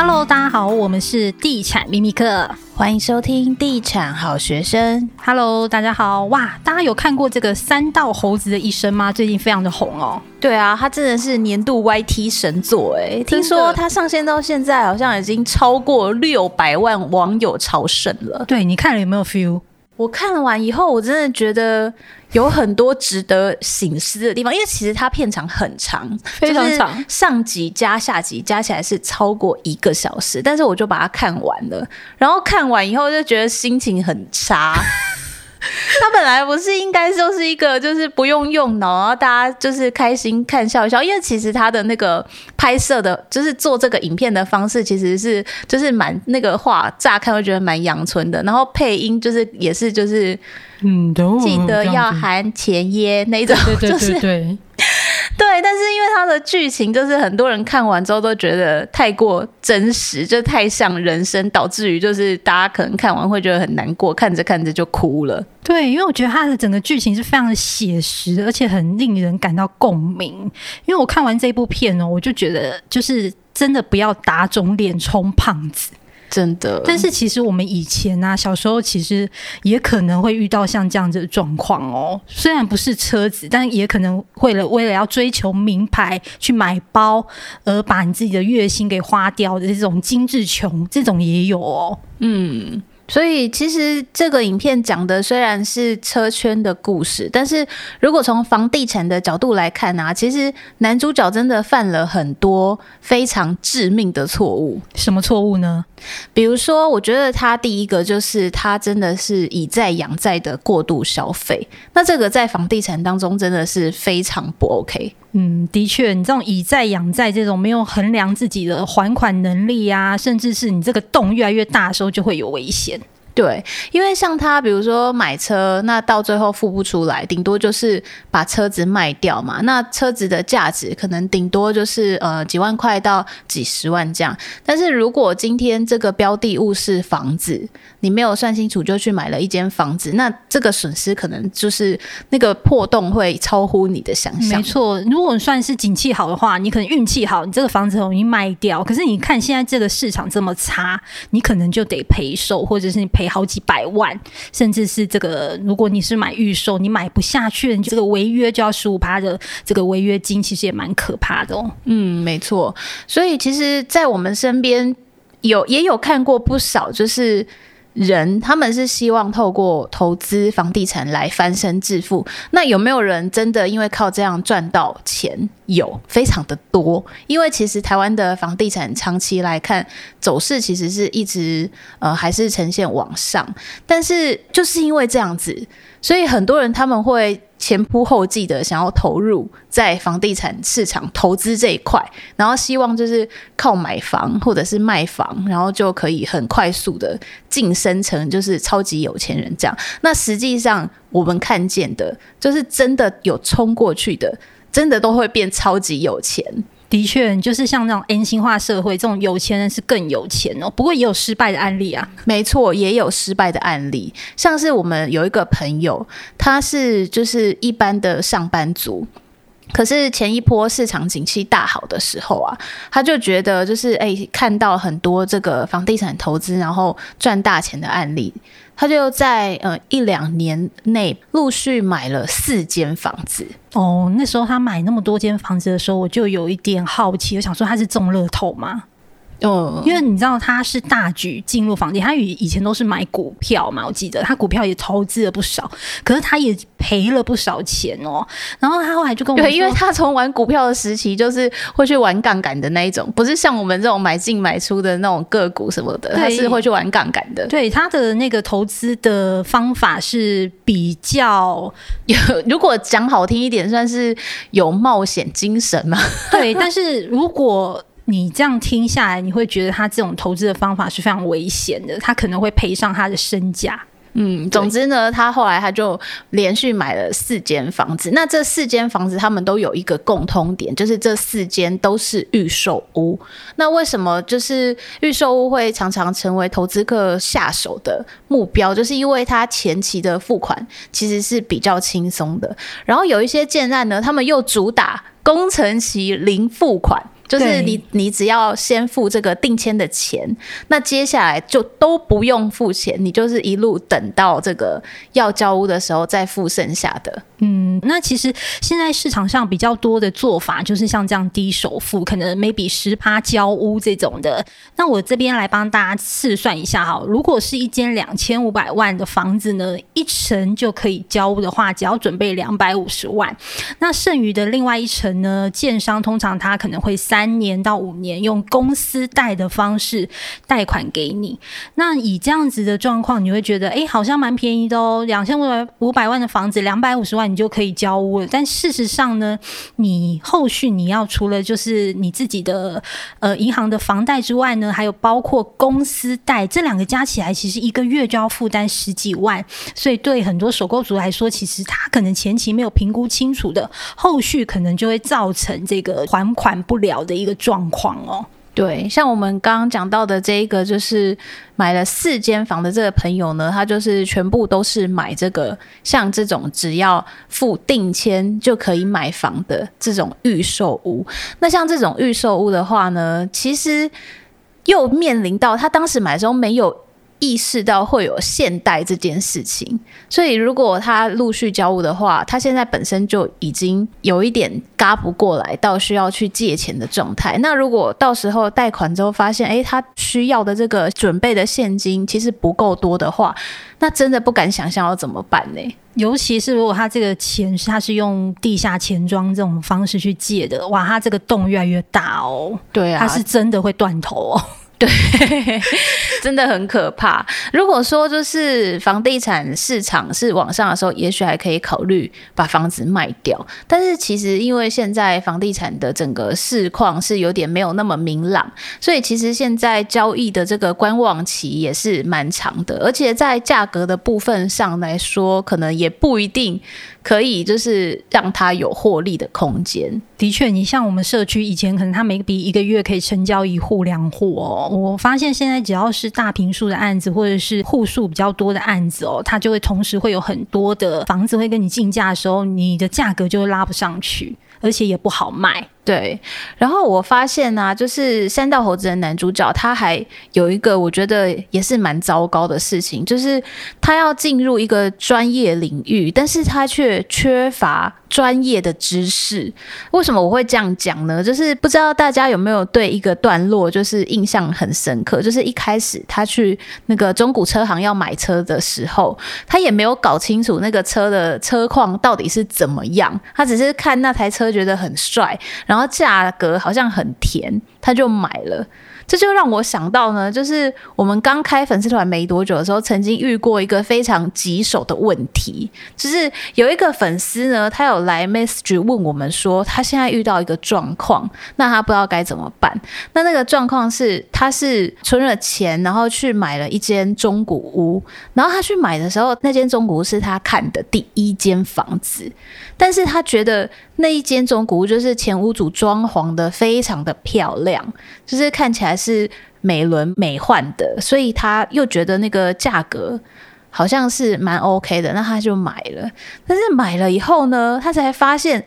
Hello， 大家好，我们是地产秘密课，欢迎收听地产好学生。Hello， 大家好，哇，大家有看过这个三道猴子的一生吗？最近非常的红哦。对啊，他真的是年度 YT 神作哎，听说他上线到现在好像已经超过600万网友朝圣了。对，你看了有没有 feel？ 我看了完以后，我真的觉得有很多值得省思的地方，因为其实它片长很长，非常长，就是上集加下集加起来是超过1个小时，但是我就把它看完了，然后看完以后就觉得心情很差。它本来不是应该就是一个就是不用用脑，然后大家就是开心看笑一笑，因为其实它的那个拍摄的，就是做这个影片的方式，其实是就是蛮那个话，乍看会觉得蛮阳春的，然后配音就是也是就是。嗯，记得要含前耶那一种，就是对，对，但是因为它的剧情，就是很多人看完之后都觉得太过真实，就太像人生，导致于就是大家可能看完会觉得很难过，看着看着就哭了。对，因为我觉得它的整个剧情是非常的写实，而且很令人感到共鸣。因为我看完这部片哦，我就觉得就是真的不要打肿脸充胖子。真的，但是其实我们以前啊，小时候其实也可能会遇到像这样子的状况哦。虽然不是车子，但也可能会为了要追求名牌去买包，而把你自己的月薪给花掉的这种精致穷，这种也有哦。嗯。所以其实这个影片讲的虽然是车圈的故事，但是如果从房地产的角度来看啊，其实男主角真的犯了很多非常致命的错误。什么错误呢？比如说我觉得他第一个就是他真的是以债养债的过度消费，那这个在房地产当中真的是非常不 OK。嗯，的确，你这种以债养债，这种没有衡量自己的还款能力啊，甚至是你这个洞越来越大的时候，就会有危险。对，因为像他比如说买车，那到最后付不出来，顶多就是把车子卖掉嘛，那车子的价值可能顶多就是几万块到几十万这样。但是如果今天这个标的物是房子，你没有算清楚就去买了一间房子，那这个损失可能就是那个破洞会超乎你的想象。没错，如果你算是景气好的话，你可能运气好，你这个房子容易卖掉，可是你看现在这个市场这么差，你可能就得赔售，或者是你赔好几百万，甚至是这个如果你是买预售，你买不下去，你这个违约就要 15% 的这个违约金，其实也蛮可怕的哦。嗯，没错。所以其实在我们身边也有看过不少就是人，他们是希望透过投资房地产来翻身致富，那有没有人真的因为靠这样赚到钱？有，非常的多。因为其实台湾的房地产长期来看走势其实是一直还是呈现往上，但是就是因为这样子，所以很多人他们会前仆后继的想要投入在房地产市场投资这一块，然后希望就是靠买房或者是卖房，然后就可以很快速的晋升成就是超级有钱人这样。那实际上我们看见的就是真的有冲过去的，真的都会变超级有钱。的确，就是像那种 N 型化社会，这种有钱人是更有钱哦。不过也有失败的案例啊。没错，也有失败的案例。像是我们有一个朋友，他是就是一般的上班族，可是前一波市场景气大好的时候啊，他就觉得就是看到很多这个房地产投资然后赚大钱的案例，他就在1-2年内陆续买了4间房子。哦，那时候他买那么多间房子的时候，我就有一点好奇，我想说他是中乐透吗？哦，因为你知道他是大举进入房地产，他以前都是买股票嘛，我记得他股票也投资了不少，可是他也赔了不少钱哦。然后他后来就跟我说，对，因为他从玩股票的时期就是会去玩杠杆的那一种，不是像我们这种买进买出的那种个股什么的，他是会去玩杠杆的。对，他的那个投资的方法是比较如果讲好听一点，算是有冒险精神嘛。对，但是如果你这样听下来，你会觉得他这种投资的方法是非常危险的，他可能会赔上他的身价。嗯，总之呢，他后来他就连续买了4间房子。那这4间房子他们都有一个共通点，就是这4间都是预售屋。那为什么就是预售屋会常常成为投资客下手的目标？就是因为他前期的付款其实是比较轻松的，然后有一些建案呢，他们又主打工程期零付款，就是 你只要先付这个定签的钱，那接下来就都不用付钱，你就是一路等到这个要交屋的时候再付剩下的。嗯，那其实现在市场上比较多的做法就是像这样低首付，可能 maybe 10% 交屋这种的。那我这边来帮大家试算一下哈，如果是一间2500万的房子呢，一成就可以交屋的话，只要准备250万，那剩余的另外一成呢，建商通常他可能会3年到5年用公司贷的方式贷款给你。那以这样子的状况，你会觉得哎、欸，好像蛮便宜的哦，2500万的房子250万你就可以交屋了。但事实上呢，你后续你要除了就是你自己的银行的房贷之外呢，还有包括公司贷，这两个加起来其实一个月就要负担10几万，所以对很多首购族来说，其实他可能前期没有评估清楚的，后续可能就会造成这个还款不了的一个状况哦。对，像我们刚刚讲到的这一个就是买了4间房的这个朋友呢，他就是全部都是买这个像这种只要付定签就可以买房的这种预售屋。那像这种预售屋的话呢，其实又面临到他当时买的时候没有意识到会有限贷这件事情，所以如果他陆续交屋的话，他现在本身就已经有一点嘎不过来到需要去借钱的状态。那如果到时候贷款之后发现他需要的这个准备的现金其实不够多的话，那真的不敢想象要怎么办呢？尤其是如果他这个钱他是用地下钱庄这种方式去借的，哇，他这个洞越来越大哦。对啊，他是真的会断头哦。对，真的很可怕。如果说就是房地产市场是往上的时候，也许还可以考虑把房子卖掉，但是其实因为现在房地产的整个市况是有点没有那么明朗，所以其实现在交易的这个观望期也是蛮长的，而且在价格的部分上来说，可能也不一定可以就是让它有获利的空间。的确，你像我们社区以前可能它每笔一个月可以成交1户2户哦，我发现现在只要是大坪数的案子或者是户数比较多的案子哦，它就会同时会有很多的房子会跟你竞价的时候，你的价格就会拉不上去，而且也不好卖。对，然后我发现啊，就是山道猴子的男主角他还有一个我觉得也是蛮糟糕的事情，就是他要进入一个专业领域，但是他却缺乏专业的知识。为什么我会这样讲呢？就是不知道大家有没有对一个段落就是印象很深刻，就是一开始他去那个中古车行要买车的时候，他也没有搞清楚那个车的车况到底是怎么样，他只是看那台车觉得很帅，然后价格好像很甜，他就买了。这就让我想到呢，就是我们刚开粉丝团没多久的时候，曾经遇过一个非常棘手的问题，就是有一个粉丝呢，他有来 message 问我们说他现在遇到一个状况，那他不知道该怎么办。那个状况是他是存了钱，然后去买了一间中古屋，然后他去买的时候，那间中古屋是他看的第1间房子，但是他觉得那一间中古屋就是前屋主装潢的非常的漂亮，就是看起来是美轮美奂的，所以他又觉得那个价格好像是蛮 OK 的，那他就买了。但是买了以后呢，他才发现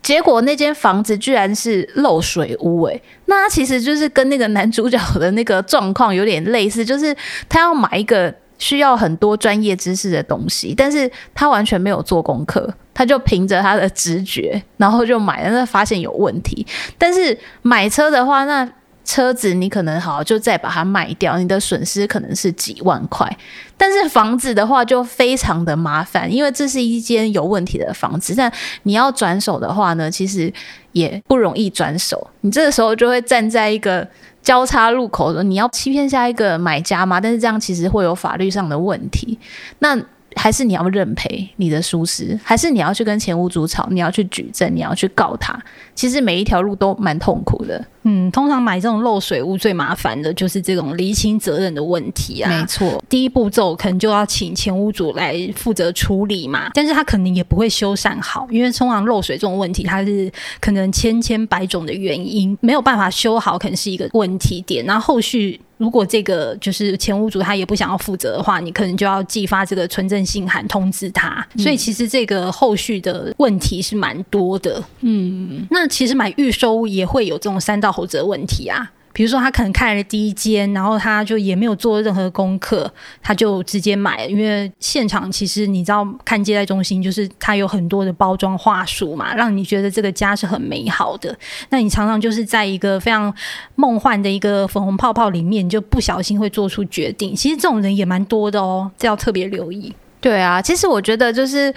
结果那间房子居然是漏水屋。那其实就是跟那个男主角的那个状况有点类似，就是他要买一个需要很多专业知识的东西，但是他完全没有做功课，他就凭着他的直觉然后就买了，那发现有问题。但是买车的话，那车子你可能好就再把它卖掉，你的损失可能是几万块。但是房子的话就非常的麻烦，因为这是一间有问题的房子，但你要转手的话呢，其实也不容易转手。你这个时候就会站在一个交叉路口，你要欺骗下一个买家吗？但是这样其实会有法律上的问题。那还是你要认赔你的疏失，还是你要去跟前屋主吵，你要去举证，你要去告他。其实每一条路都蛮痛苦的。嗯，通常买这种漏水屋最麻烦的就是这种厘清责任的问题啊。没错，第一步骤可能就要请前屋主来负责处理嘛，但是他可能也不会修缮好，因为通常漏水这种问题它是可能千百种的原因，没有办法修好可能是一个问题点，然后后续如果这个就是前屋主他也不想要负责的话，你可能就要寄发这个存证信函通知他，所以其实这个后续的问题是蛮多的。嗯，那其实买预售屋也会有这种山道猴子的问题啊，比如说他可能开了第一间，然后他就也没有做任何功课，他就直接买，因为现场其实你知道看接待中心就是他有很多的包装话术嘛，让你觉得这个家是很美好的，那你常常就是在一个非常梦幻的一个粉红泡泡里面，你就不小心会做出决定，其实这种人也蛮多的哦，这要特别留意。对啊，其实我觉得就是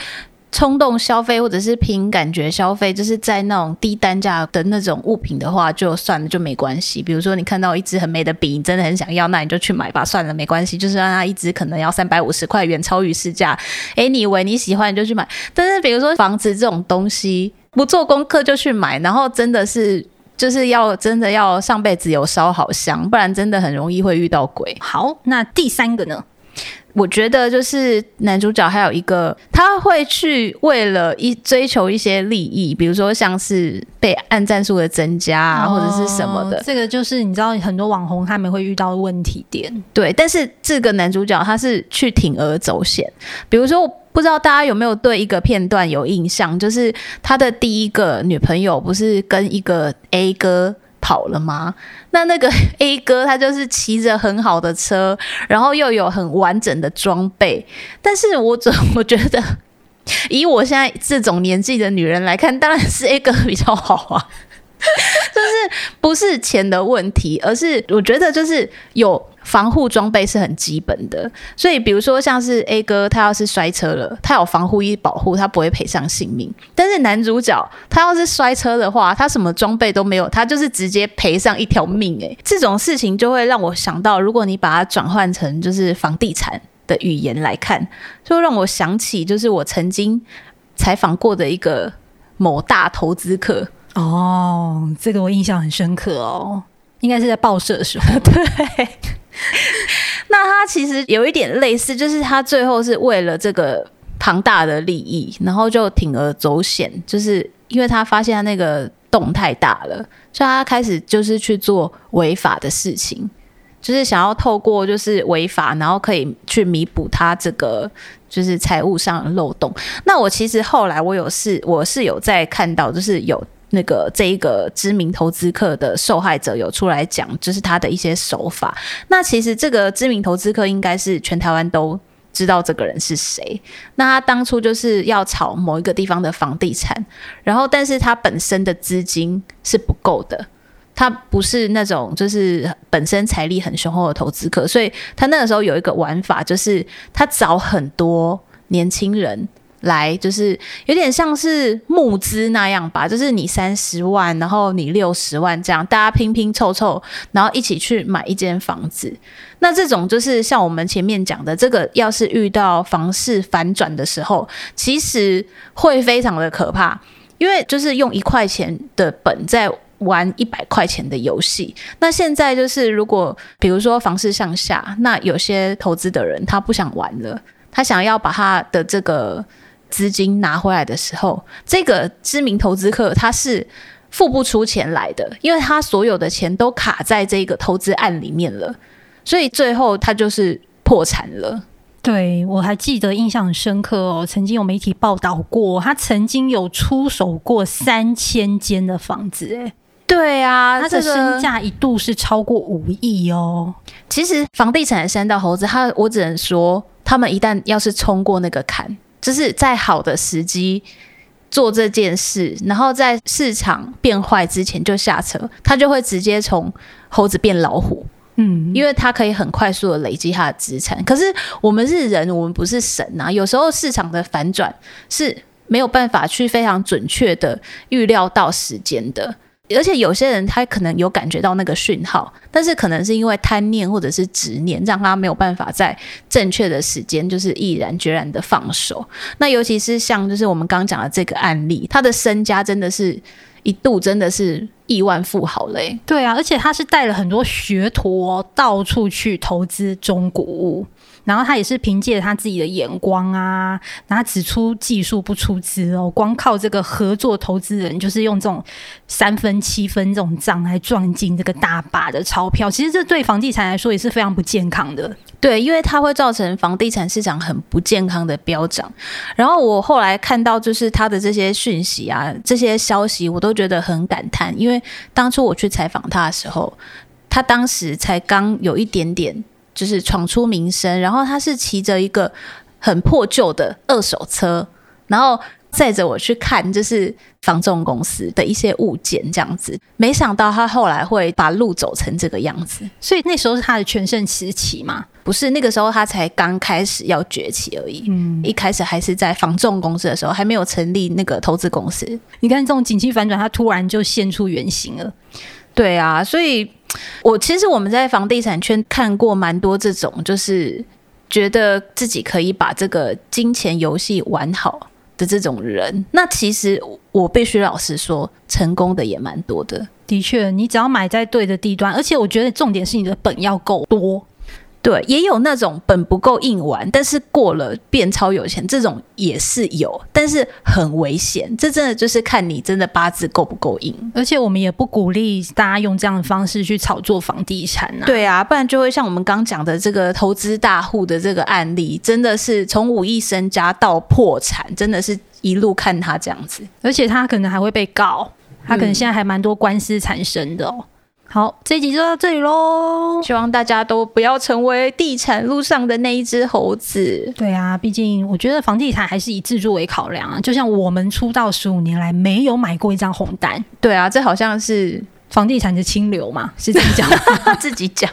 冲动消费或者是凭感觉消费，就是在那种低单价的那种物品的话就算了，就没关系。比如说你看到一支很美的笔，你真的很想要，那你就去买吧，算了没关系，就是让它一支可能要350块，远超于市价，你以为你喜欢你就去买。但是比如说房子这种东西，不做功课就去买，然后真的是就是要真的要上辈子有烧好香，不然真的很容易会遇到鬼。好，那第三个呢，我觉得就是男主角还有一个他会去为了追求一些利益，比如说像是被按赞数的增加啊，或者是什么的，这个就是你知道很多网红他们会遇到的问题点。对，但是这个男主角他是去铤而走险。比如说我不知道大家有没有对一个片段有印象，就是他的第一个女朋友不是跟一个 A 哥跑了吗？那个 A 哥他就是骑着很好的车，然后又有很完整的装备，但是我觉得以我现在这种年纪的女人来看，当然是 A 哥比较好啊就是不是钱的问题，而是我觉得就是有防护装备是很基本的。所以比如说像是 A 哥他要是摔车了，他有防护衣保护，他不会赔上性命。但是男主角他要是摔车的话，他什么装备都没有，他就是直接赔上一条命欸。这种事情就会让我想到，如果你把它转换成就是房地产的语言来看，就让我想起就是我曾经采访过的一个某大投资客。哦，这个我印象很深刻哦，应该是在报社的时候对那他其实有一点类似，就是他最后是为了这个庞大的利益，然后就铤而走险，就是因为他发现他那个洞太大了，所以他开始就是去做违法的事情，就是想要透过就是违法，然后可以去弥补他这个就是财务上的漏洞。那我其实后来我是有在看到，就是有那个这一个知名投资客的受害者有出来讲，就是他的一些手法。那其实这个知名投资客应该是全台湾都知道这个人是谁。那他当初就是要炒某一个地方的房地产，然后但是他本身的资金是不够的，他不是那种就是本身财力很雄厚的投资客，所以他那个时候有一个玩法，就是他找很多年轻人来，就是有点像是募资那样吧，就是你30万，然后你60万这样，大家拼拼凑凑，然后一起去买一间房子。那这种就是像我们前面讲的，这个要是遇到房市反转的时候，其实会非常的可怕，因为就是用1块钱的本在玩100块钱的游戏。那现在就是如果比如说房市向下，那有些投资的人他不想玩了，他想要把他的这个资金拿回来的时候，这个知名投资客他是付不出钱来的，因为他所有的钱都卡在这个投资案里面了，所以最后他就是破产了。对，我还记得印象很深刻哦，曾经有媒体报道过，他曾经有出手过3000间的房子耶。对啊，他的身价一度是超过5亿哦。其实房地产的山道猴子，我只能说他们一旦要是冲过那个坎，就是在好的时机做这件事，然后在市场变坏之前就下车，他就会直接从猴子变老虎。嗯，因为他可以很快速的累积他的资产。可是我们是人，我们不是神啊，有时候市场的反转是没有办法去非常准确的预料到时间的。而且有些人他可能有感觉到那个讯号，但是可能是因为贪念或者是执念，让他没有办法在正确的时间就是毅然决然的放手。那尤其是像就是我们刚讲的这个案例，他的身家真的是一度真的是亿万富豪嘞、欸。对啊，而且他是带了很多学徒、哦、到处去投资中古屋，然后他也是凭借他自己的眼光啊，然后他只出技术不出资哦，光靠这个合作投资人，就是用这种3分7分这种账来赚进这个大把的钞票。其实这对房地产来说也是非常不健康的。对，因为它会造成房地产市场很不健康的飙涨。然后我后来看到就是他的这些讯息啊，这些消息我都觉得很感叹，因为当初我去采访他的时候，他当时才刚有一点点就是闯出名声，然后他是骑着一个很破旧的二手车，然后载着我去看就是房仲公司的一些物件这样子，没想到他后来会把路走成这个样子。所以那时候是他的全盛时期吗？不是，那个时候他才刚开始要崛起而已、一开始还是在房仲公司的时候，还没有成立那个投资公司。你看这种景气反转，他突然就现出原形了。对啊，所以我们在房地产圈看过蛮多这种，就是觉得自己可以把这个金钱游戏玩好的这种人。那其实我必须老实说，成功的也蛮多的。的确，你只要买在对的地段，而且我觉得重点是你的本要够多。对，也有那种本不够硬玩，但是过了变超有钱，这种也是有，但是很危险。这真的就是看你真的八字够不够硬。而且我们也不鼓励大家用这样的方式去炒作房地产啊。对啊，不然就会像我们刚讲的这个投资大户的这个案例，真的是从5亿身家到破产，真的是一路看他这样子。而且他可能还会被告，他可能现在还蛮多官司产生的哦。好，这一集就到这里咯，希望大家都不要成为地产路上的那一只猴子。对啊，毕竟我觉得房地产还是以自住为考量啊，就像我们出道15年来没有买过一张红单。对啊，这好像是房地产的清流嘛，是自己讲自己讲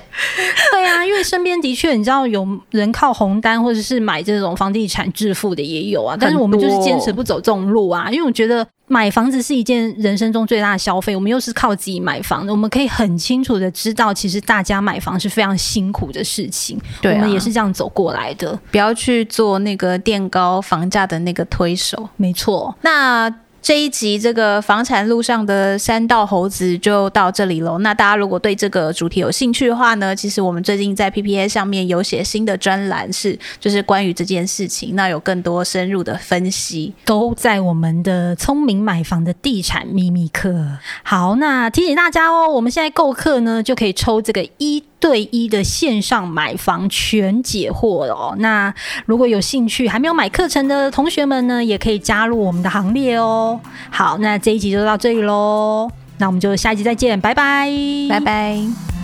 对啊，因为身边的确你知道有人靠红单或者是买这种房地产致富的也有啊，但是我们就是坚持不走这种路啊，因为我觉得买房子是一件人生中最大的消费，我们又是靠自己买房的，我们可以很清楚的知道其实大家买房是非常辛苦的事情。对、啊，我们也是这样走过来的，不要去做那个垫高房价的那个推手。没错，那这一集这个房产路上的3道猴子就到这里咯。那大家如果对这个主题有兴趣的话呢，其实我们最近在 PPA 上面有写新的专栏，是就是关于这件事情，那有更多深入的分析，都在我们的聪明买房的地产秘密课。好，那提醒大家哦，我们现在购课呢就可以抽这个1对1的线上买房全解惑哦。那如果有兴趣还没有买课程的同学们呢，也可以加入我们的行列哦。好，那这一集就到这里咯，那我们就下一集再见，拜拜，拜拜。